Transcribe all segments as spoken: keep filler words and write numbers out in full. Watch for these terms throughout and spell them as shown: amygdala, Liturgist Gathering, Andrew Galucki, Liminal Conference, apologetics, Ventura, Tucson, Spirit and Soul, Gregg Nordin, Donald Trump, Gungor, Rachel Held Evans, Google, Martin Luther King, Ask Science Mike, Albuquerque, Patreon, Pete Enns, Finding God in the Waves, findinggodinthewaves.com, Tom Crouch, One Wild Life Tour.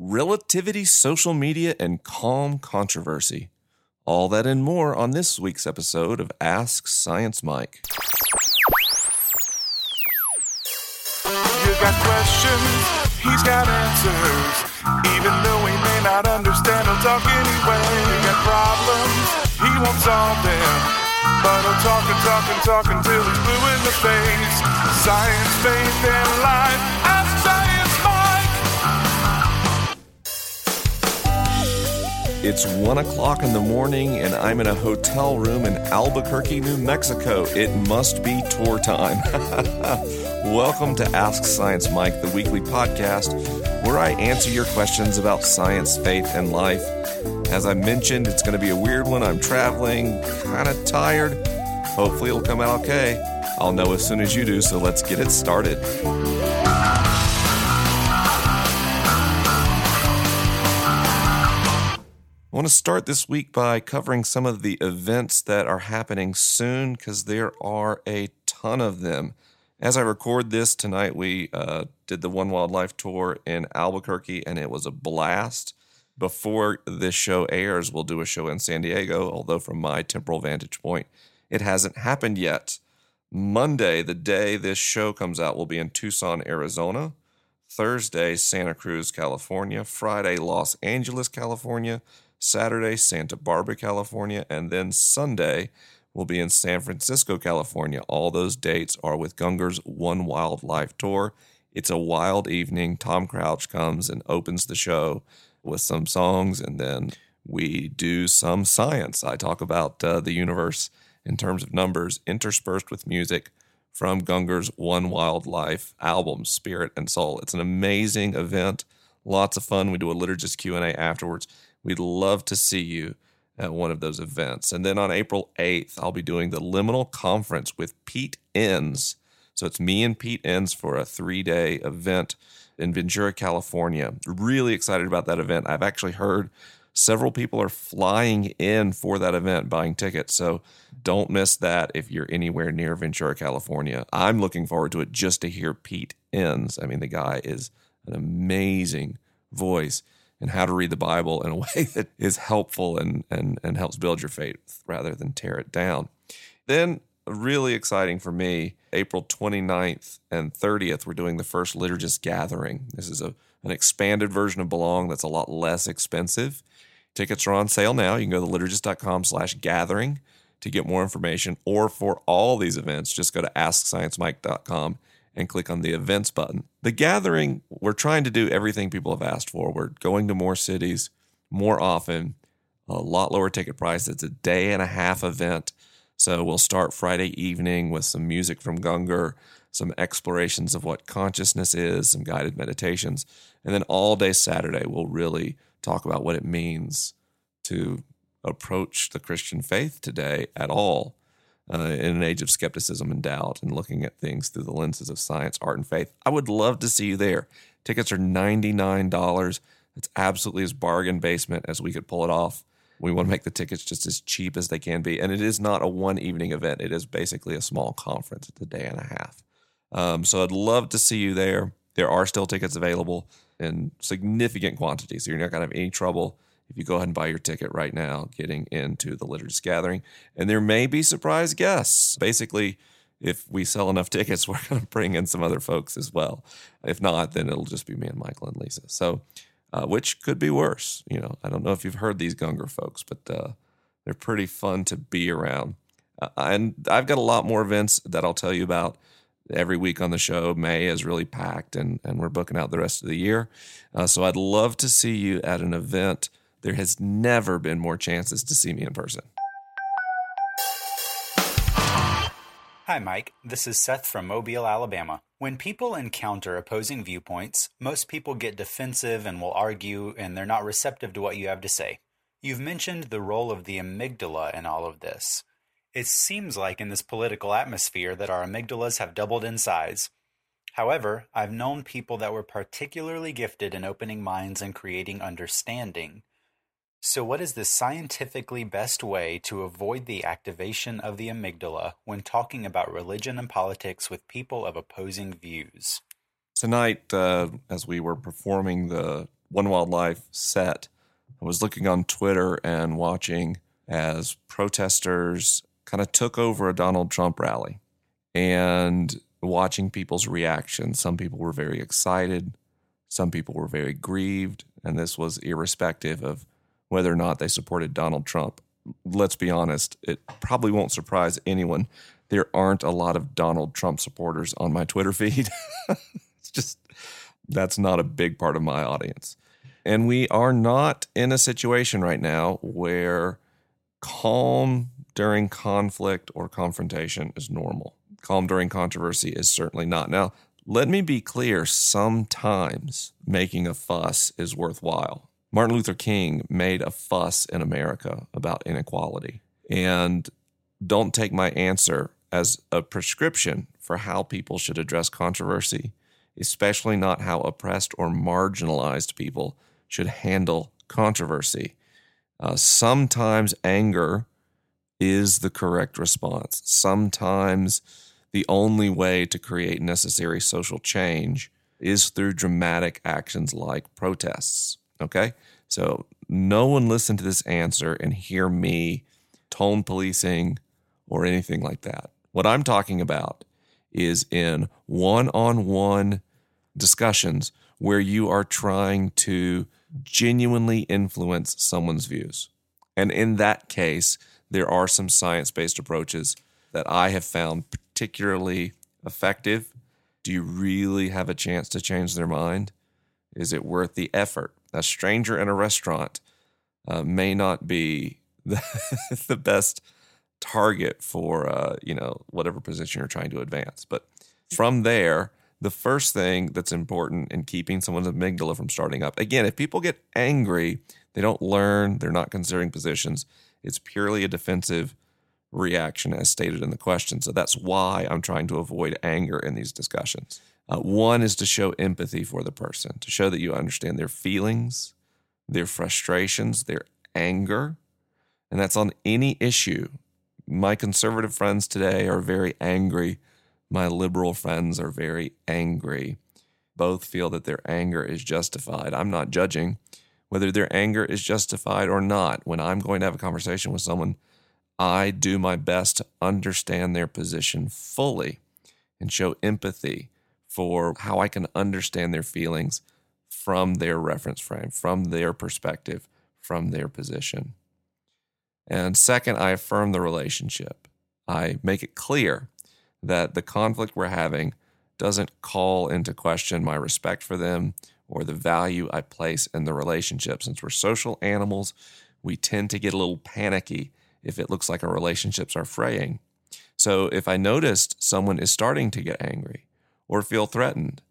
relativity, social media, and calm controversy. All that and more on this week's episode of Ask Science Mike. You've got questions, he's got answers. Even though we may not understand, he'll talk anyway. You've got problems, he won't solve them. But I'm talking, talking, talking till he's blue in the face. Science, faith, and life. Ask Science Mike. It's one o'clock in the morning, and I'm in a hotel room in Albuquerque, New Mexico. It must be tour time. Welcome to Ask Science Mike, the weekly podcast where I answer your questions about science, faith, and life. As I mentioned, it's going to be a weird one. I'm traveling, kind of tired. Hopefully it'll come out okay. I'll know as soon as you do, so let's get it started. I want to start this week by covering some of the events that are happening soon, because there are a ton of them. As I record this tonight, we uh, did the One Wild Life Tour in Albuquerque, and it was a blast. Before this show airs, we'll do a show in San Diego, although from my temporal vantage point, it hasn't happened yet. Monday, the day this show comes out, will be in Tucson, Arizona. Thursday, Santa Cruz, California. Friday, Los Angeles, California. Saturday, Santa Barbara, California. And then Sunday will be in San Francisco, California. All those dates are with Gungor's One Wild Life Tour. It's a wild evening. Tom Crouch comes and opens the show with some songs, and then we do some science. I talk about uh, the universe in terms of numbers, interspersed with music from Gungor's One Wild Life album, Spirit and Soul. It's an amazing event, lots of fun. We do a liturgist Q and A afterwards. We'd love to see you at one of those events. And then on April eighth, I'll be doing the Liminal Conference with Pete Enns. So it's me and Pete Enns for a three-day event in Ventura, California. Really excited about that event. I've actually heard several people are flying in for that event, buying tickets. So don't miss that if you're anywhere near Ventura, California. I'm looking forward to it just to hear Pete Enns. I mean, the guy is an amazing voice in how to read the Bible in a way that is helpful and, and, and helps build your faith rather than tear it down. Then, really exciting for me, April twenty-ninth and thirtieth, we're doing the first Liturgist Gathering. This is a an expanded version of Belong that's a lot less expensive. Tickets are on sale now. You can go to liturgist dot com slash gathering to get more information, or for all these events, just go to ask science mike dot com and click on the events button. The gathering, we're trying to do everything people have asked for. We're going to more cities more often, a lot lower ticket price. It's a day and a half event. So we'll start Friday evening with some music from Gungor, some explorations of what consciousness is, some guided meditations. And then all day Saturday, we'll really talk about what it means to approach the Christian faith today at all uh, in an age of skepticism and doubt, and looking at things through the lenses of science, art, and faith. I would love to see you there. Tickets are ninety-nine dollars. It's absolutely as bargain basement as we could pull it off. We want to make the tickets just as cheap as they can be. And it is not a one-evening event. It is basically a small conference. It's a day and a half. Um, so I'd love to see you there. There are still tickets available in significant quantities, so you're not going to have any trouble if you go ahead and buy your ticket right now getting into the Liturgist Gathering. And there may be surprise guests. Basically, if we sell enough tickets, we're going to bring in some other folks as well. If not, then it'll just be me and Michael and Lisa. So... Uh, which could be worse. You know, I don't know if you've heard these Gungor folks, but uh, they're pretty fun to be around. Uh, and I've got a lot more events that I'll tell you about every week on the show. May is really packed, and, and we're booking out the rest of the year. Uh, so I'd love to see you at an event. There has never been more chances to see me in person. Hi, Mike. This is Seth from Mobile, Alabama. When people encounter opposing viewpoints, most people get defensive and will argue, and they're not receptive to what you have to say. You've mentioned the role of the amygdala in all of this. It seems like in this political atmosphere that our amygdalas have doubled in size. However, I've known people that were particularly gifted in opening minds and creating understanding. So what is the scientifically best way to avoid the activation of the amygdala when talking about religion and politics with people of opposing views? Tonight, uh, as we were performing the One Wild Life set, I was looking on Twitter and watching as protesters kind of took over a Donald Trump rally and watching people's reactions. Some people were very excited. Some people were very grieved. And this was irrespective of whether or not they supported Donald Trump. Let's be honest, it probably won't surprise anyone. There aren't a lot of Donald Trump supporters on my Twitter feed. It's just, that's not a big part of my audience. And we are not in a situation right now where calm during conflict or confrontation is normal. Calm during controversy is certainly not. Now, let me be clear, sometimes making a fuss is worthwhile. Martin Luther King made a fuss in America about inequality. And don't take my answer as a prescription for how people should address controversy, especially not how oppressed or marginalized people should handle controversy. Uh, sometimes anger is the correct response. Sometimes the only way to create necessary social change is through dramatic actions like protests, okay? So no one listen to this answer and hear me tone policing or anything like that. What I'm talking about is in one-on-one discussions where you are trying to genuinely influence someone's views. And in that case, there are some science-based approaches that I have found particularly effective. Do you really have a chance to change their mind? Is it worth the effort? A stranger in a restaurant uh, may not be the, the best target for, uh, you know, whatever position you're trying to advance. But from there, the first thing that's important in keeping someone's amygdala from starting up, again, if people get angry, they don't learn, they're not considering positions. It's purely a defensive reaction as stated in the question. So that's why I'm trying to avoid anger in these discussions. Uh, one is to show empathy for the person, to show that you understand their feelings, their frustrations, their anger, and that's on any issue. My conservative friends today are very angry. My liberal friends are very angry. Both feel that their anger is justified. I'm not judging whether their anger is justified or not. When I'm going to have a conversation with someone, I do my best to understand their position fully and show empathy for how I can understand their feelings from their reference frame, from their perspective, from their position. And second, I affirm the relationship. I make it clear that the conflict we're having doesn't call into question my respect for them or the value I place in the relationship. Since we're social animals, we tend to get a little panicky if it looks like our relationships are fraying. So if I noticed someone is starting to get angry or feel threatened,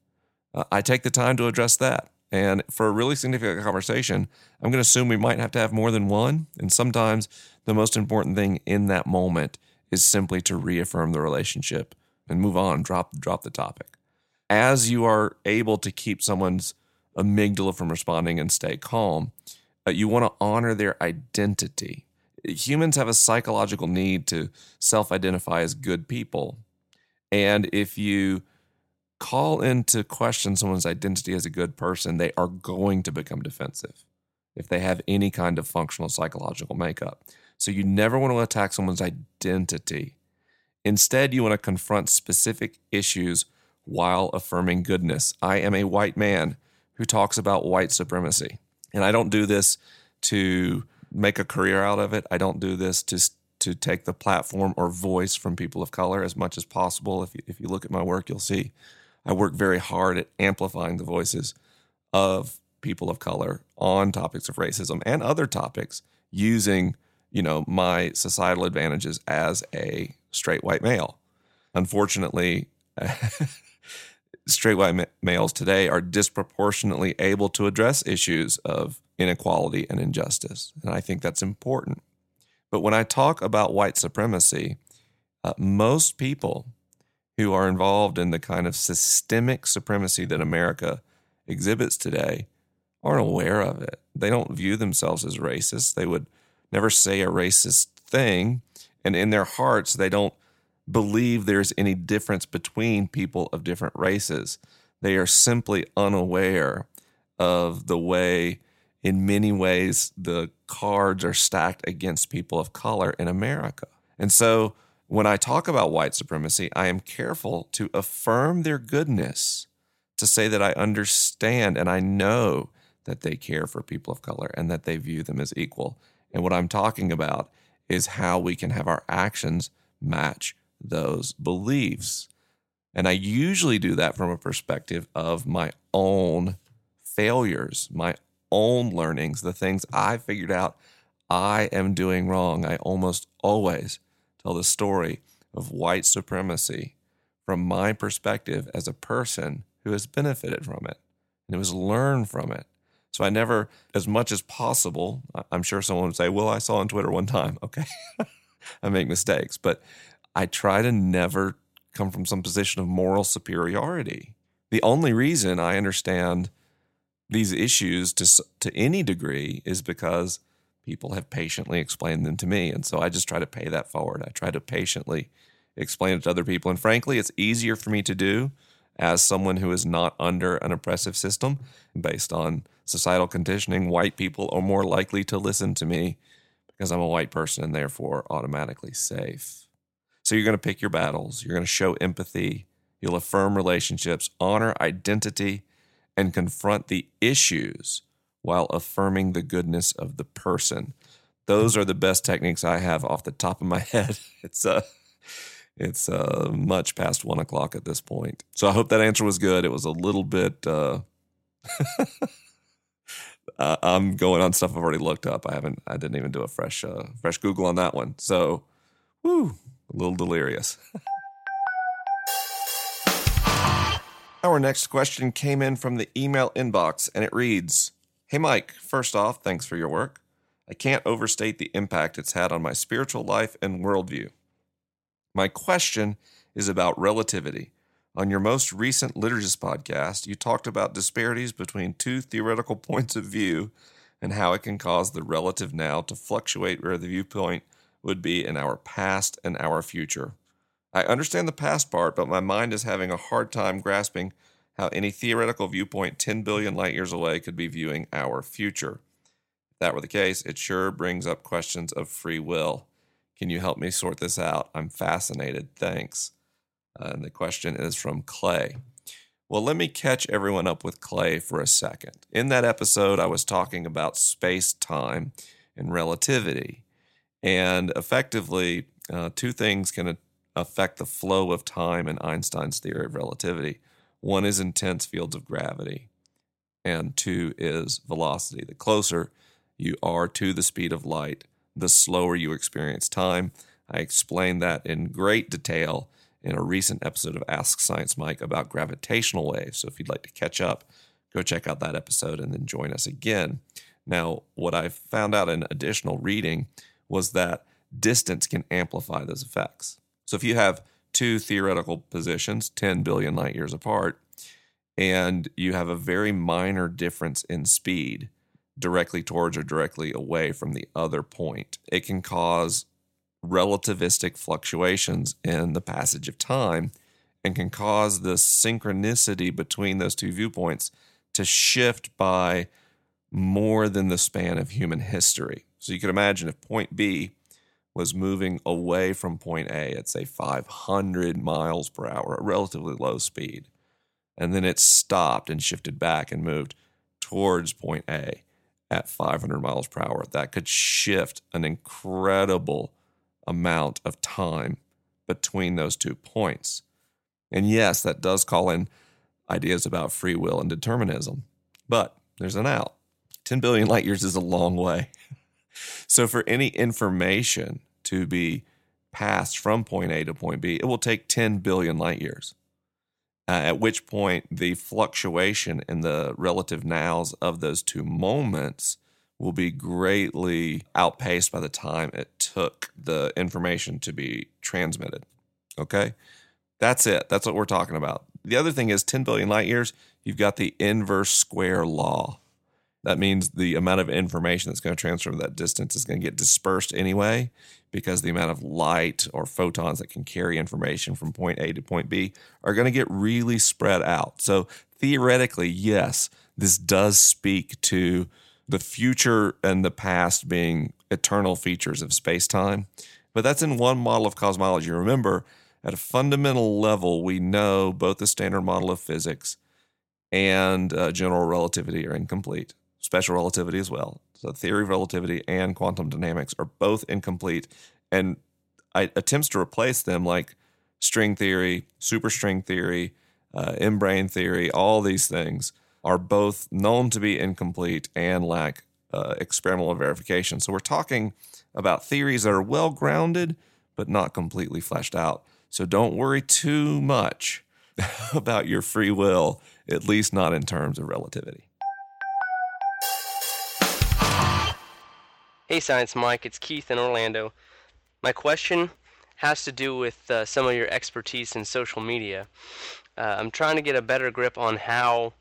uh, I take the time to address that. And for a really significant conversation, I'm going to assume we might have to have more than one. And sometimes the most important thing in that moment is simply to reaffirm the relationship and move on, drop, drop the topic. As you are able to keep someone's amygdala from responding and stay calm, uh, you want to honor their identity. Humans have a psychological need to self-identify as good people. And if you call into question someone's identity as a good person, they are going to become defensive if they have any kind of functional psychological makeup. So you never want to attack someone's identity. Instead, you want to confront specific issues while affirming goodness. I am a white man who talks about white supremacy. And I don't do this to make a career out of it. I don't do this to to take the platform or voice from people of color as much as possible. If you, if you look at my work, you'll see I work very hard at amplifying the voices of people of color on topics of racism and other topics using, you know, my societal advantages as a straight white male. Unfortunately, straight white ma- males today are disproportionately able to address issues of inequality and injustice. And I think that's important. But when I talk about white supremacy, uh, most people who are involved in the kind of systemic supremacy that America exhibits today aren't aware of it. They don't view themselves as racist. They would never say a racist thing. And in their hearts, they don't believe there's any difference between people of different races. They are simply unaware of the way, in many ways, the cards are stacked against people of color in America. And so when I talk about white supremacy, I am careful to affirm their goodness, to say that I understand and I know that they care for people of color and that they view them as equal. And what I'm talking about is how we can have our actions match those beliefs. And I usually do that from a perspective of my own failures, my own learnings, the things I figured out I am doing wrong. I almost always tell the story of white supremacy from my perspective as a person who has benefited from it and who has learned from it. So I never, as much as possible, I'm sure someone would say, well, I saw on Twitter one time. Okay, I make mistakes. But I try to never come from some position of moral superiority. The only reason I understand these issues to to any degree is because people have patiently explained them to me. And so I just try to pay that forward. I try to patiently explain it to other people. And frankly, it's easier for me to do as someone who is not under an oppressive system. Based on societal conditioning, white people are more likely to listen to me because I'm a white person and therefore automatically safe. So you're going to pick your battles. You're going to show empathy. You'll affirm relationships, honor identity, and confront the issues while affirming the goodness of the person. Those are the best techniques I have off the top of my head. It's a... Uh, It's uh, much past one o'clock at this point. So I hope that answer was good. It was a little bit, uh, uh, I'm going on stuff I've already looked up. I haven't, I didn't even do a fresh, uh, fresh Google on that one. So, woo, a little delirious. Our next question came in from the email inbox and it reads, "Hey Mike, first off, thanks for your work. I can't overstate the impact it's had on my spiritual life and worldview. My question is about relativity. On your most recent Liturgist podcast, you talked about disparities between two theoretical points of view and how it can cause the relative now to fluctuate where the viewpoint would be in our past and our future. I understand the past part, but my mind is having a hard time grasping how any theoretical viewpoint ten billion light years away could be viewing our future. If that were the case, it sure brings up questions of free will. Can you help me sort this out? I'm fascinated. Thanks." Uh, and the question is from Clay. Well, let me catch everyone up with Clay for a second. In that episode, I was talking about space-time and relativity. And effectively, uh, two things can a- affect the flow of time in Einstein's theory of relativity. One is intense fields of gravity, and two is velocity. The closer you are to the speed of light, the slower you experience time. I explained that in great detail in a recent episode of Ask Science Mike about gravitational waves. So if you'd like to catch up, go check out that episode and then join us again. Now, what I found out in additional reading was that distance can amplify those effects. So if you have two theoretical positions, ten billion light years apart, and you have a very minor difference in speed, directly towards or directly away from the other point, it can cause relativistic fluctuations in the passage of time and can cause the synchronicity between those two viewpoints to shift by more than the span of human history. So you can imagine if point B was moving away from point A at, say, five hundred miles per hour, a relatively low speed, and then it stopped and shifted back and moved towards point A at five hundred miles per hour, that could shift an incredible amount of time between those two points. And yes, that does call in ideas about free will and determinism, but there's an out. ten billion light years is a long way. So for any information to be passed from point A to point B, it will take ten billion light years, uh, at which point the fluctuation in the relative nows of those two moments will be greatly outpaced by the time it took the information to be transmitted. Okay? That's it. That's what we're talking about. The other thing is ten billion light years, you've got the inverse square law. That means the amount of information that's going to transfer from that distance is going to get dispersed anyway, because the amount of light or photons that can carry information from point A to point B are going to get really spread out. So theoretically, yes, this does speak to the future and the past being eternal features of space-time. But that's in one model of cosmology. Remember, at a fundamental level, we know both the standard model of physics and uh, general relativity are incomplete. Special relativity as well. So theory of relativity and quantum dynamics are both incomplete. And I, attempts to replace them like string theory, superstring theory, uh, M-brain theory, all these things are both known to be incomplete and lack uh, experimental verification. So we're talking about theories that are well-grounded but not completely fleshed out. So don't worry too much about your free will, at least not in terms of relativity. Hey, Science Mike, it's Keith in Orlando. My question has to do with uh, some of your expertise in social media. Uh, I'm trying to get a better grip on how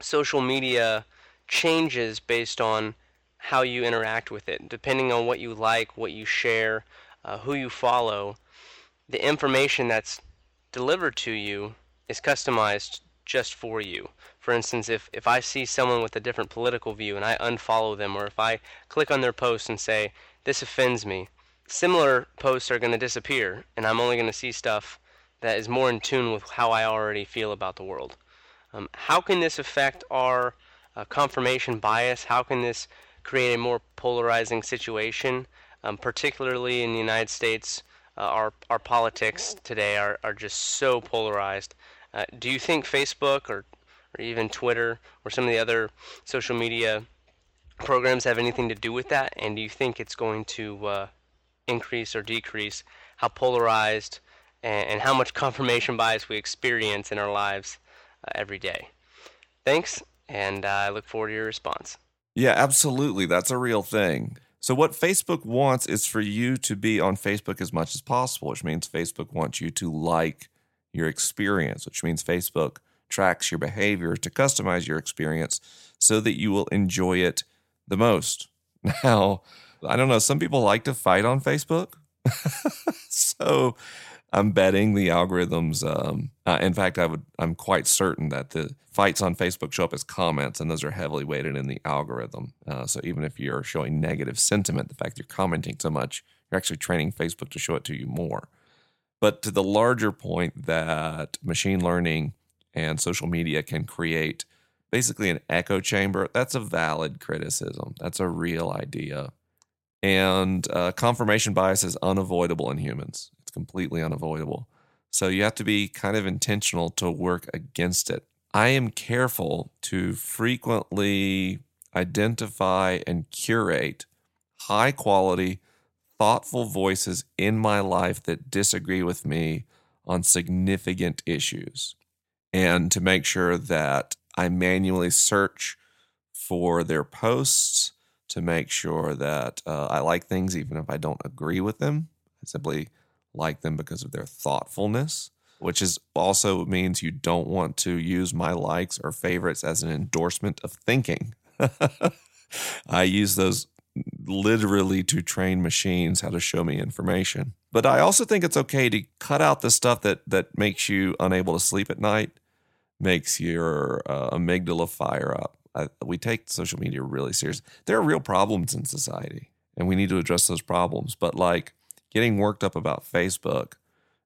social media changes based on how you interact with it, depending on what you like, what you share, uh, who you follow. The information that's delivered to you is customized just for you. For instance, if, if I see someone with a different political view and I unfollow them, or if I click on their post and say, this offends me, similar posts are going to disappear, and I'm only going to see stuff that is more in tune with how I already feel about the world. Um, how can this affect our uh, confirmation bias? How can this create a more polarizing situation, um, particularly in the United States? Uh, our our politics today are, are just so polarized. Uh, do you think Facebook or, or even Twitter or some of the other social media programs have anything to do with that? And do you think it's going to uh, increase or decrease how polarized and, and how much confirmation bias we experience in our lives uh, every day? Thanks, and uh, I look forward to your response. Yeah, absolutely. That's a real thing. So what Facebook wants is for you to be on Facebook as much as possible, which means Facebook wants you to like your experience, which means Facebook tracks your behavior to customize your experience so that you will enjoy it the most. Now, I don't know, some people like to fight on Facebook. So I'm betting the algorithms, um, uh, in fact, I would, I'm quite certain that the fights on Facebook show up as comments, and those are heavily weighted in the algorithm. Uh, so even if you're showing negative sentiment, the fact you're commenting so much, you're actually training Facebook to show it to you more. But to the larger point that machine learning and social media can create basically an echo chamber, that's a valid criticism. That's a real idea. And uh, confirmation bias is unavoidable in humans. It's completely unavoidable. So you have to be kind of intentional to work against it. I am careful to frequently identify and curate high-quality thoughtful voices in my life that disagree with me on significant issues, and to make sure that I manually search for their posts to make sure that uh, I like things even if I don't agree with them. I simply like them because of their thoughtfulness, which is also means you don't want to use my likes or favorites as an endorsement of thinking. I use those literally to train machines how to show me information. But I also think it's okay to cut out the stuff that that makes you unable to sleep at night, makes your uh, amygdala fire up. I, we take social media really serious. There are real problems in society, and we need to address those problems. But like getting worked up about Facebook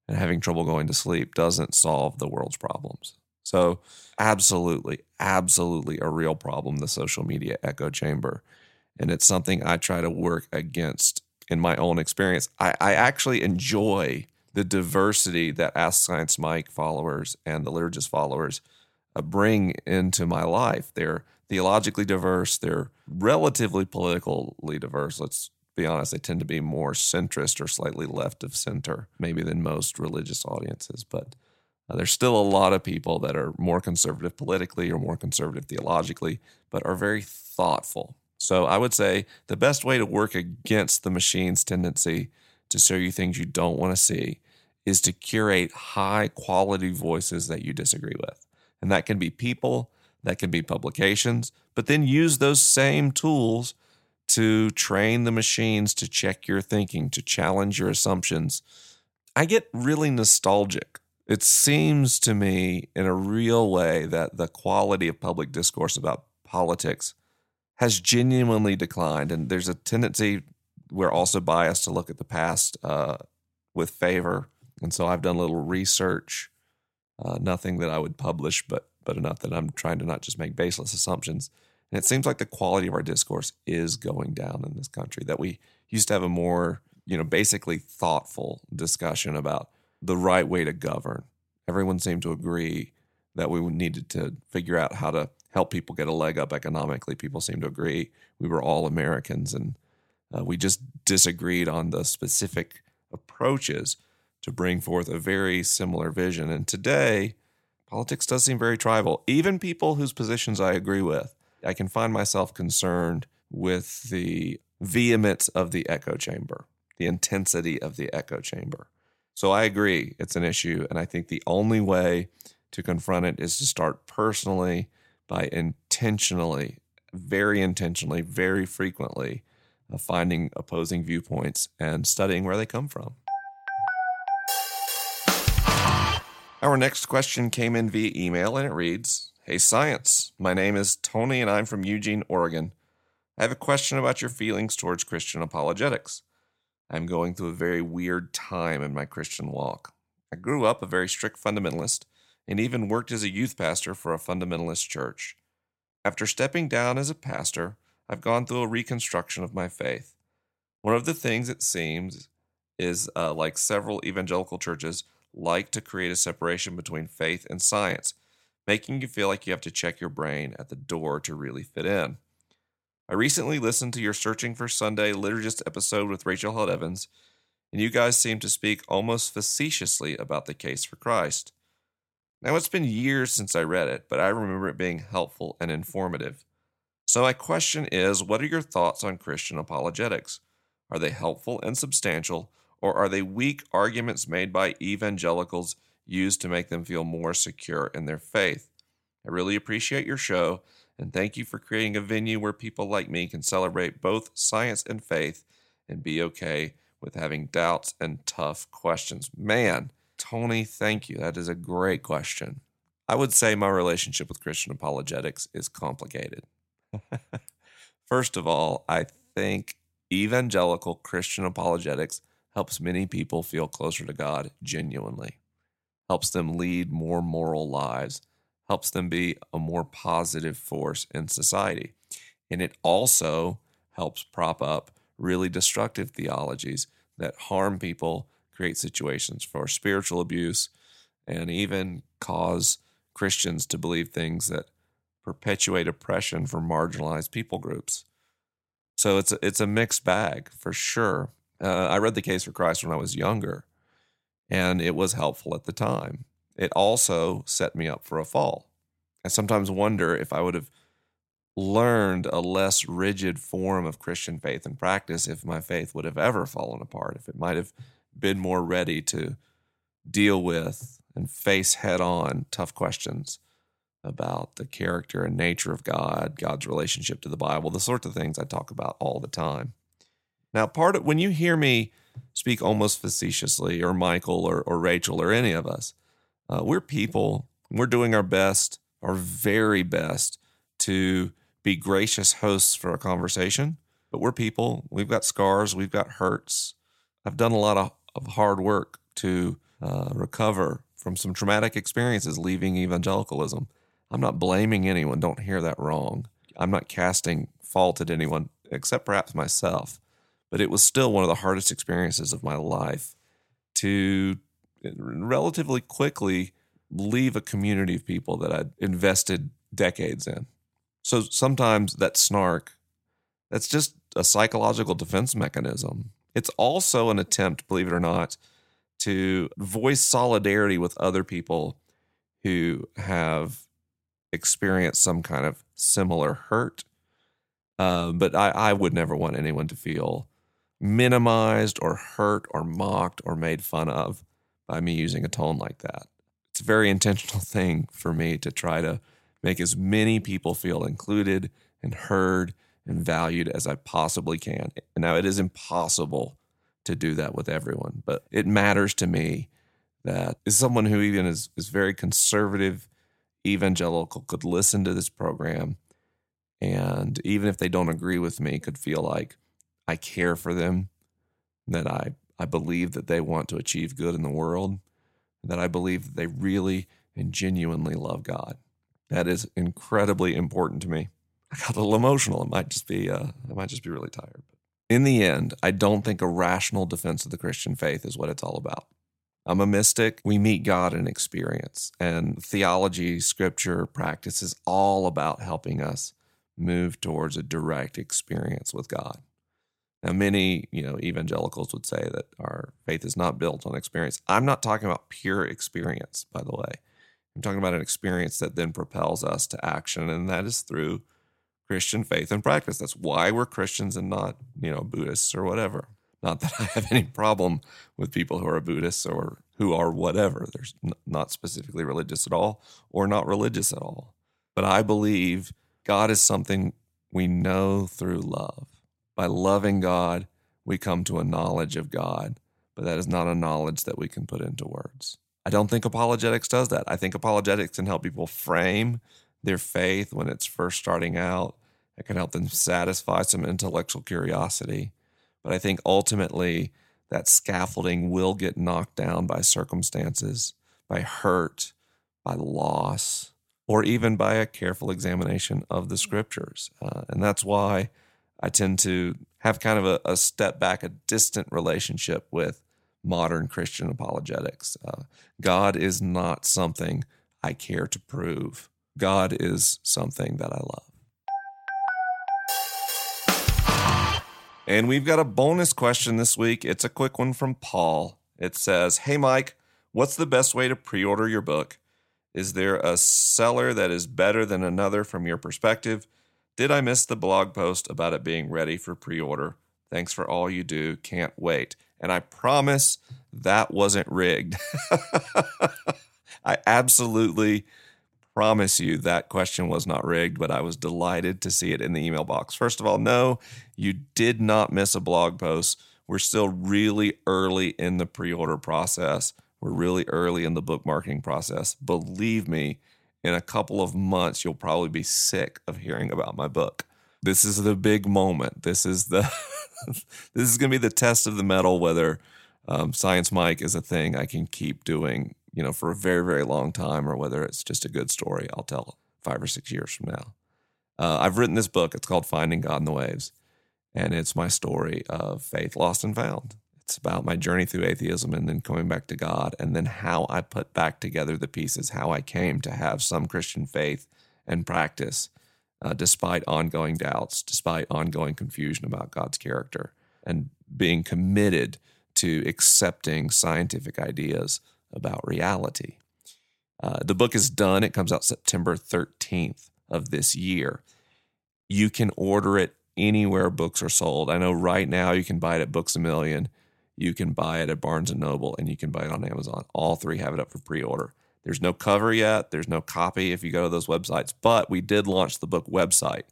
and having trouble going to sleep doesn't solve the world's problems. So absolutely, absolutely a real problem, the social media echo chamber. And it's something I try to work against in my own experience. I, I actually enjoy the diversity that Ask Science Mike followers and the Liturgist followers bring into my life. They're theologically diverse. They're relatively politically diverse. Let's be honest, they tend to be more centrist or slightly left of center, maybe than most religious audiences. But uh, there's still a lot of people that are more conservative politically or more conservative theologically, but are very thoughtful. So I would say the best way to work against the machine's tendency to show you things you don't want to see is to curate high-quality voices that you disagree with. And that can be people, that can be publications, but then use those same tools to train the machines to check your thinking, to challenge your assumptions. I get really nostalgic It seems to me in a real way that the quality of public discourse about politics has genuinely declined. And there's a tendency, we're also biased to look at the past uh, with favor. And so I've done a little research, uh, nothing that I would publish, but but enough that I'm trying to not just make baseless assumptions. And it seems like the quality of our discourse is going down in this country, that we used to have a more, you know, basically thoughtful discussion about the right way to govern. Everyone seemed to agree that we needed to figure out how to help people get a leg up economically. People seemed to agree we were all Americans, and uh, we just disagreed on the specific approaches to bring forth a very similar vision. And today, politics does seem very tribal. Even people whose positions I agree with, I can find myself concerned with the vehemence of the echo chamber, the intensity of the echo chamber. So I agree, it's an issue, and I think the only way to confront it is to start personally by intentionally, very intentionally, very frequently uh, finding opposing viewpoints and studying where they come from. Our next question came in via email, and it reads, "Hey, Science, my name is Tony, and I'm from Eugene, Oregon. I have a question about your feelings towards Christian apologetics. I'm going through a very weird time in my Christian walk. I grew up a very strict fundamentalist and even worked as a youth pastor for a fundamentalist church. After stepping down as a pastor, I've gone through a reconstruction of my faith. One of the things, it seems, is uh, like several evangelical churches like to create a separation between faith and science, making you feel like you have to check your brain at the door to really fit in. I recently listened to your Searching for Sunday Liturgist episode with Rachel Held Evans, and you guys seem to speak almost facetiously about the case for Christ. Now, it's been years since I read it, but I remember it being helpful and informative. So my question is, what are your thoughts on Christian apologetics? Are they helpful and substantial, or are they weak arguments made by evangelicals used to make them feel more secure in their faith? I really appreciate your show, and thank you for creating a venue where people like me can celebrate both science and faith and be okay with having doubts and tough questions." Man, Tony, thank you. That is a great question. I would say my relationship with Christian apologetics is complicated. First of all, I think evangelical Christian apologetics helps many people feel closer to God genuinely, helps them lead more moral lives, helps them be a more positive force in society. And it also helps prop up really destructive theologies that harm people, create situations for spiritual abuse, and even cause Christians to believe things that perpetuate oppression for marginalized people groups. So it's a, it's a mixed bag for sure. Uh, I read The Case for Christ when I was younger, and it was helpful at the time. It also set me up for a fall. I sometimes wonder if I would have learned a less rigid form of Christian faith and practice if my faith would have ever fallen apart, if it might have been more ready to deal with and face head-on tough questions about the character and nature of God, God's relationship to the Bible, the sorts of things I talk about all the time. Now, part of when you hear me speak almost facetiously, or Michael or, or Rachel or any of us, Uh, we're people, we're doing our best, our very best, to be gracious hosts for a conversation, but we're people, we've got scars, we've got hurts. I've done a lot of, of hard work to uh, recover from some traumatic experiences leaving evangelicalism. I'm not blaming anyone, don't hear that wrong. I'm not casting fault at anyone, except perhaps myself, but it was still one of the hardest experiences of my life to relatively quickly leave a community of people that I'd invested decades in. So sometimes that snark, that's just a psychological defense mechanism. It's also an attempt, believe it or not, to voice solidarity with other people who have experienced some kind of similar hurt. Uh, but I, I would never want anyone to feel minimized or hurt or mocked or made fun of by me using a tone like that. It's a very intentional thing for me to try to make as many people feel included and heard and valued as I possibly can. Now, it is impossible to do that with everyone, but it matters to me that is someone who even is, is very conservative evangelical could listen to this program, and even if they don't agree with me, could feel like I care for them, that I, I believe that they want to achieve good in the world, that I believe that they really and genuinely love God. That is incredibly important to me. I got a little emotional. It might just be uh, I might just be really tired. In the end, I don't think a rational defense of the Christian faith is what it's all about. I'm a mystic. We meet God in experience. And theology, scripture, practice is all about helping us move towards a direct experience with God. Now, many, you know, evangelicals would say that our faith is not built on experience. I'm not talking about pure experience, by the way. I'm talking about an experience that then propels us to action, and that is through Christian faith and practice. That's why we're Christians and not, you know, Buddhists or whatever. Not that I have any problem with people who are Buddhists or who are whatever. They're not specifically religious at all or not religious at all. But I believe God is something we know through love. By loving God, we come to a knowledge of God, but that is not a knowledge that we can put into words. I don't think apologetics does that. I think apologetics can help people frame their faith when it's first starting out. It can help them satisfy some intellectual curiosity. But I think ultimately that scaffolding will get knocked down by circumstances, by hurt, by loss, or even by a careful examination of the scriptures. Uh, and that's why I tend to have kind of a, a step back, a distant relationship with modern Christian apologetics. Uh, God is not something I care to prove. God is something that I love. And we've got a bonus question this week. It's a quick one from Paul. It says, "Hey, Mike, what's the best way to pre-order your book? Is there a seller that is better than another from your perspective? Did I miss the blog post about it being ready for pre-order? Thanks for all you do. Can't wait." And I promise that wasn't rigged. I absolutely promise you that question was not rigged, but I was delighted to see it in the email box. First of all, no, you did not miss a blog post. We're still really early in the pre-order process. We're really early in the book marketing process. Believe me, in a couple of months, you'll probably be sick of hearing about my book. This is the big moment. This is the this is going to be the test of the metal, whether um, Science Mike is a thing I can keep doing, you know, for a very, very long time, or whether it's just a good story I'll tell five or six years from now. Uh, I've written this book. It's called Finding God in the Waves, and it's my story of faith lost and found. It's about my journey through atheism and then coming back to God, and then how I put back together the pieces, how I came to have some Christian faith and practice uh, despite ongoing doubts, despite ongoing confusion about God's character, and being committed to accepting scientific ideas about reality. Uh, the book is done. It comes out September thirteenth of this year. You can order it anywhere books are sold. I know right now you can buy it at Books A Million, you can buy it at Barnes and Noble, and you can buy it on Amazon. All three have it up for pre-order. There's no cover yet. There's no copy if you go to those websites, but we did launch the book website.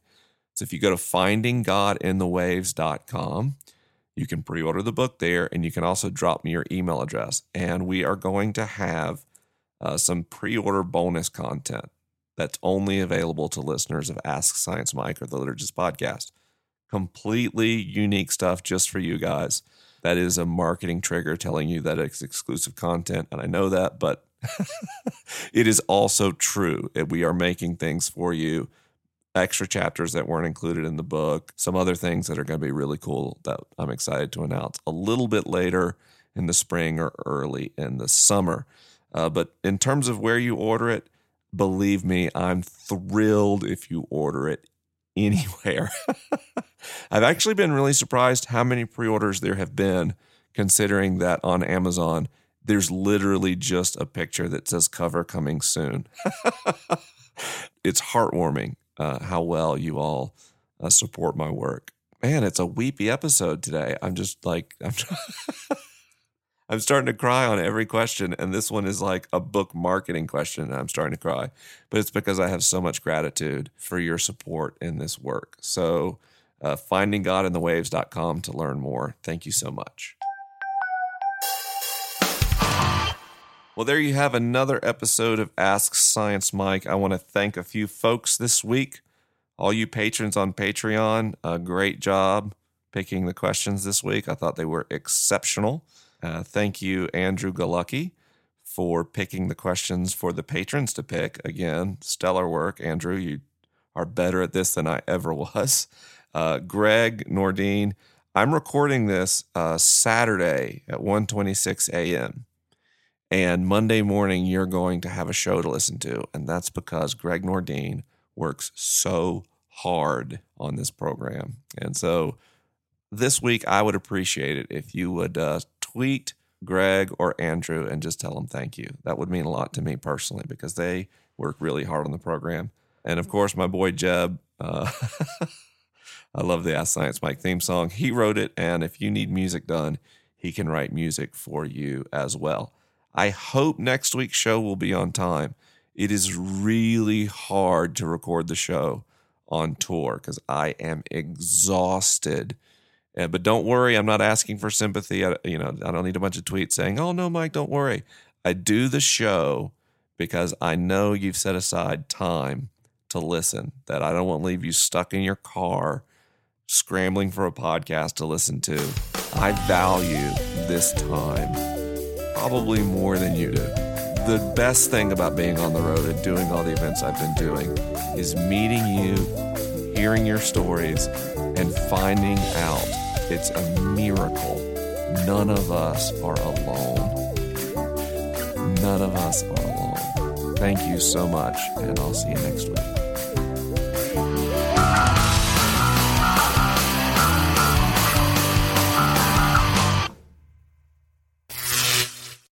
So if you go to finding god in the waves dot com, you can pre-order the book there, and you can also drop me your email address. And we are going to have uh, some pre-order bonus content that's only available to listeners of Ask Science Mike or the Liturgist podcast. Completely unique stuff just for you guys. That is a marketing trigger telling you that it's exclusive content, and I know that, but it is also true. We are making things for you. Extra chapters that weren't included in the book, some other things that are going to be really cool that I'm excited to announce a little bit later in the spring or early in the summer. Uh, but in terms of where you order it, believe me, I'm thrilled if you order it anywhere. I've actually been really surprised how many pre-orders there have been, considering that on Amazon, there's literally just a picture that says cover coming soon. It's heartwarming. Uh, how well you all uh, support my work. Man, it's a weepy episode today. I'm just like, I'm, I'm starting to cry on every question, and this one is like a book marketing question, and I'm starting to cry. But it's because I have so much gratitude for your support in this work. So uh, finding god in the waves dot com to learn more. Thank you so much. Well, there you have another episode of Ask Science Mike. I want to thank a few folks this week. All you patrons on Patreon, a great job picking the questions this week. I thought they were exceptional. Uh, thank you, Andrew Galucki, for picking the questions for the patrons to pick. Again, stellar work, Andrew. You are better at this than I ever was. Uh, Gregg Nordin, I'm recording this uh, Saturday at one twenty-six a.m., and Monday morning, you're going to have a show to listen to. And that's because Gregg Nordin works so hard on this program. And so this week, I would appreciate it if you would uh, tweet Gregg or Andrew and just tell them thank you. That would mean a lot to me personally because they work really hard on the program. And of course, my boy Jeb, uh, I love the Ask Science Mike theme song. He wrote it. And if you need music done, he can write music for you as well. I hope next week's show will be on time. It is really hard to record the show on tour because I am exhausted. Uh, but don't worry, I'm not asking for sympathy. I, you know, I don't need a bunch of tweets saying, "Oh no, Mike, don't worry." I do the show because I know you've set aside time to listen. That I don't want to leave you stuck in your car, scrambling for a podcast to listen to. I value this time probably more than you do. The best thing about being on the road and doing all the events I've been doing is meeting you, hearing your stories, and finding out it's a miracle. None of us are alone. None of us are alone. Thank you so much, and I'll see you next week.